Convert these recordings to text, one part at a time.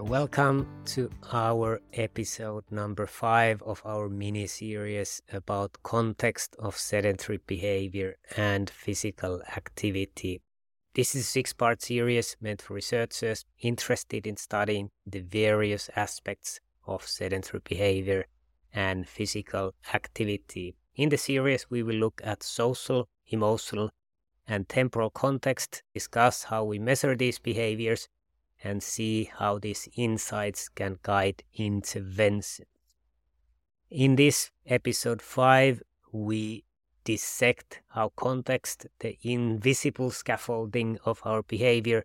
Welcome to our episode number 5 of our mini-series about context of sedentary behavior and physical activity. This is a 6-part series meant for researchers interested in studying the various aspects of sedentary behavior and physical activity. In the series, we will look at social, emotional, and temporal context, discuss how we measure these behaviors, and see how these insights can guide interventions. In this episode 5, we dissect how context, the invisible scaffolding of our behavior,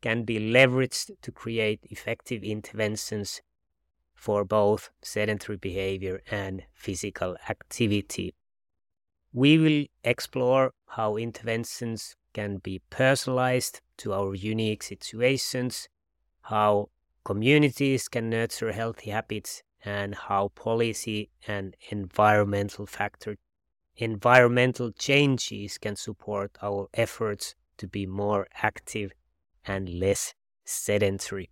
can be leveraged to create effective interventions for both sedentary behavior and physical activity. We will explore how interventions can be personalized to our unique situations, how communities can nurture healthy habits, and how policy and environmental changes can support our efforts to be more active and less sedentary.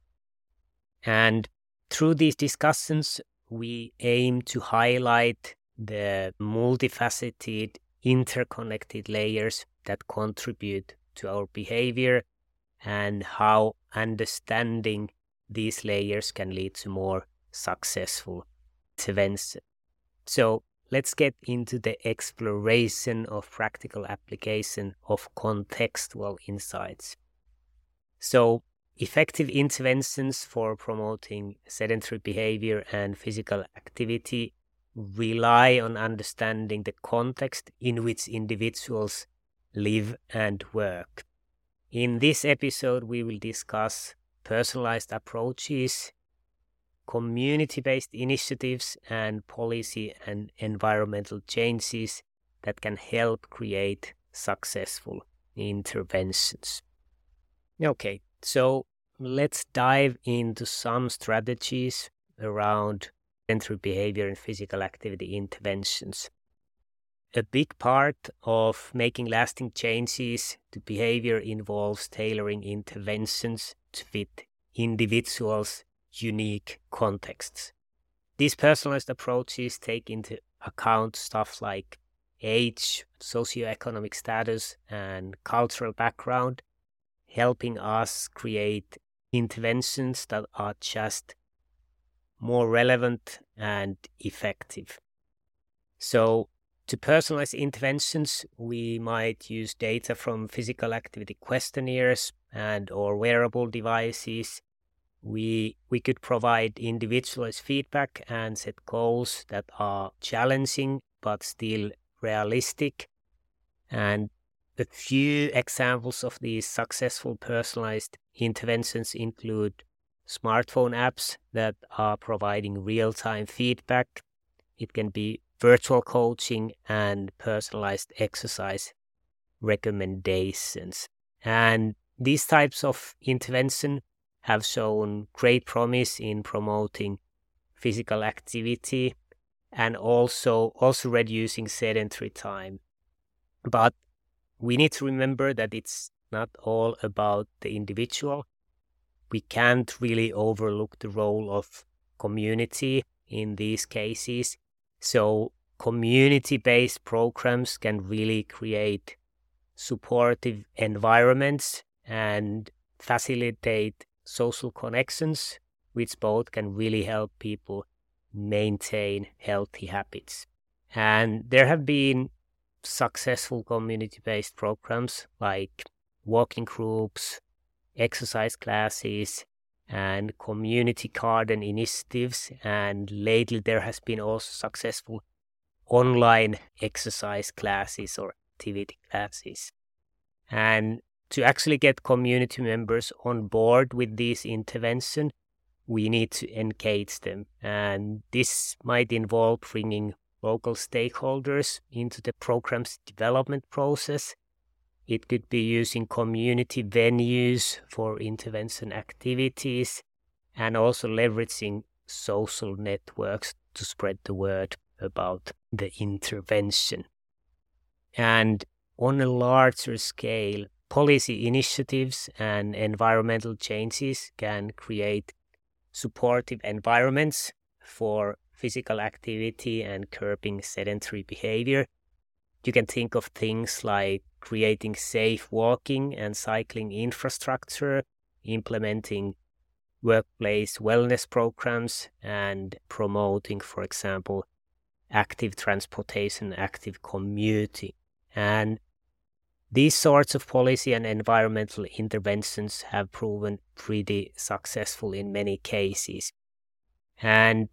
And through these discussions, we aim to highlight the multifaceted, interconnected layers that contribute to our behavior and how understanding these layers can lead to more successful events. So let's get into the exploration of practical application of contextual insights. So effective interventions for promoting sedentary behavior and physical activity rely on understanding the context in which individuals live and work. In this episode, we will discuss personalized approaches, community-based initiatives, and policy and environmental changes that can help create successful interventions. Okay, so let's dive into some strategies around sedentary behavior and physical activity interventions. A big part of making lasting changes to behavior involves tailoring interventions to fit individuals' unique contexts. These personalized approaches take into account stuff like age, socioeconomic status, and cultural background, helping us create interventions that are just more relevant and effective. So, to personalize interventions, we might use data from physical activity questionnaires and or wearable devices. We could provide individualized feedback and set goals that are challenging but still realistic. And a few examples of these successful personalized interventions include smartphone apps that are providing real-time feedback. It can be virtual coaching and personalized exercise recommendations. And these types of intervention have shown great promise in promoting physical activity and also reducing sedentary time. But we need to remember that it's not all about the individual. We can't really overlook the role of community in these cases. So community-based programs can really create supportive environments and facilitate social connections, which both can really help people maintain healthy habits. And there have been successful community-based programs like walking groups, exercise classes, and community garden initiatives, and lately there has been also successful online exercise classes or activity classes. And to actually get community members on board with this intervention, we need to engage them. And this might involve bringing local stakeholders into the program's development process. It could be using community venues for intervention activities and also leveraging social networks to spread the word about the intervention. And on a larger scale, policy initiatives and environmental changes can create supportive environments for physical activity and curbing sedentary behavior. You can think of things like creating safe walking and cycling infrastructure, implementing workplace wellness programs, and promoting, for example, active transportation, active commuting. And these sorts of policy and environmental interventions have proven pretty successful in many cases. And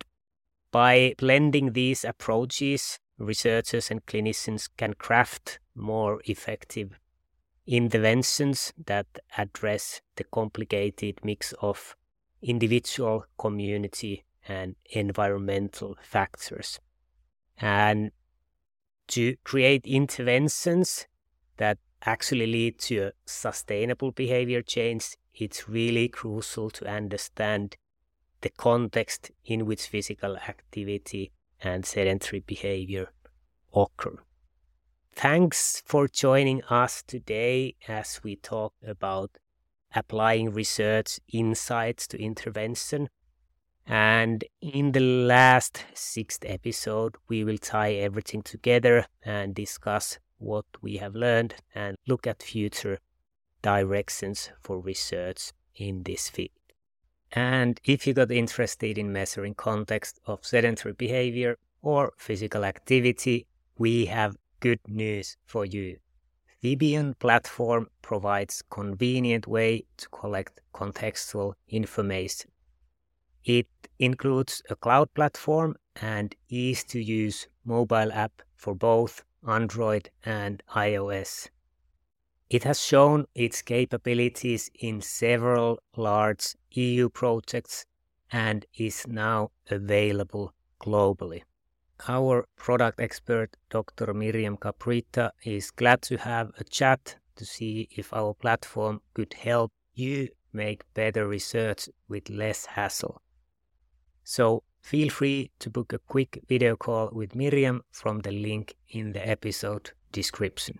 by blending these approaches, researchers and clinicians can craft more effective interventions that address the complicated mix of individual, community, and environmental factors. And to create interventions that actually lead to a sustainable behavior change, it's really crucial to understand the context in which physical activity and sedentary behavior occur. Thanks for joining us today as we talk about applying research insights to intervention. And in the last 6th episode, we will tie everything together and discuss what we have learned and look at future directions for research in this field. And if you got interested in measuring context of sedentary behavior or physical activity, we have good news for you. Vivian platform provides convenient way to collect contextual information. It includes a cloud platform and easy-to-use mobile app for both Android and iOS. It has shown its capabilities in several large EU projects and is now available globally. Our product expert, Dr. Miriam Caprita, is glad to have a chat to see if our platform could help you make better research with less hassle. So feel free to book a quick video call with Miriam from the link in the episode description.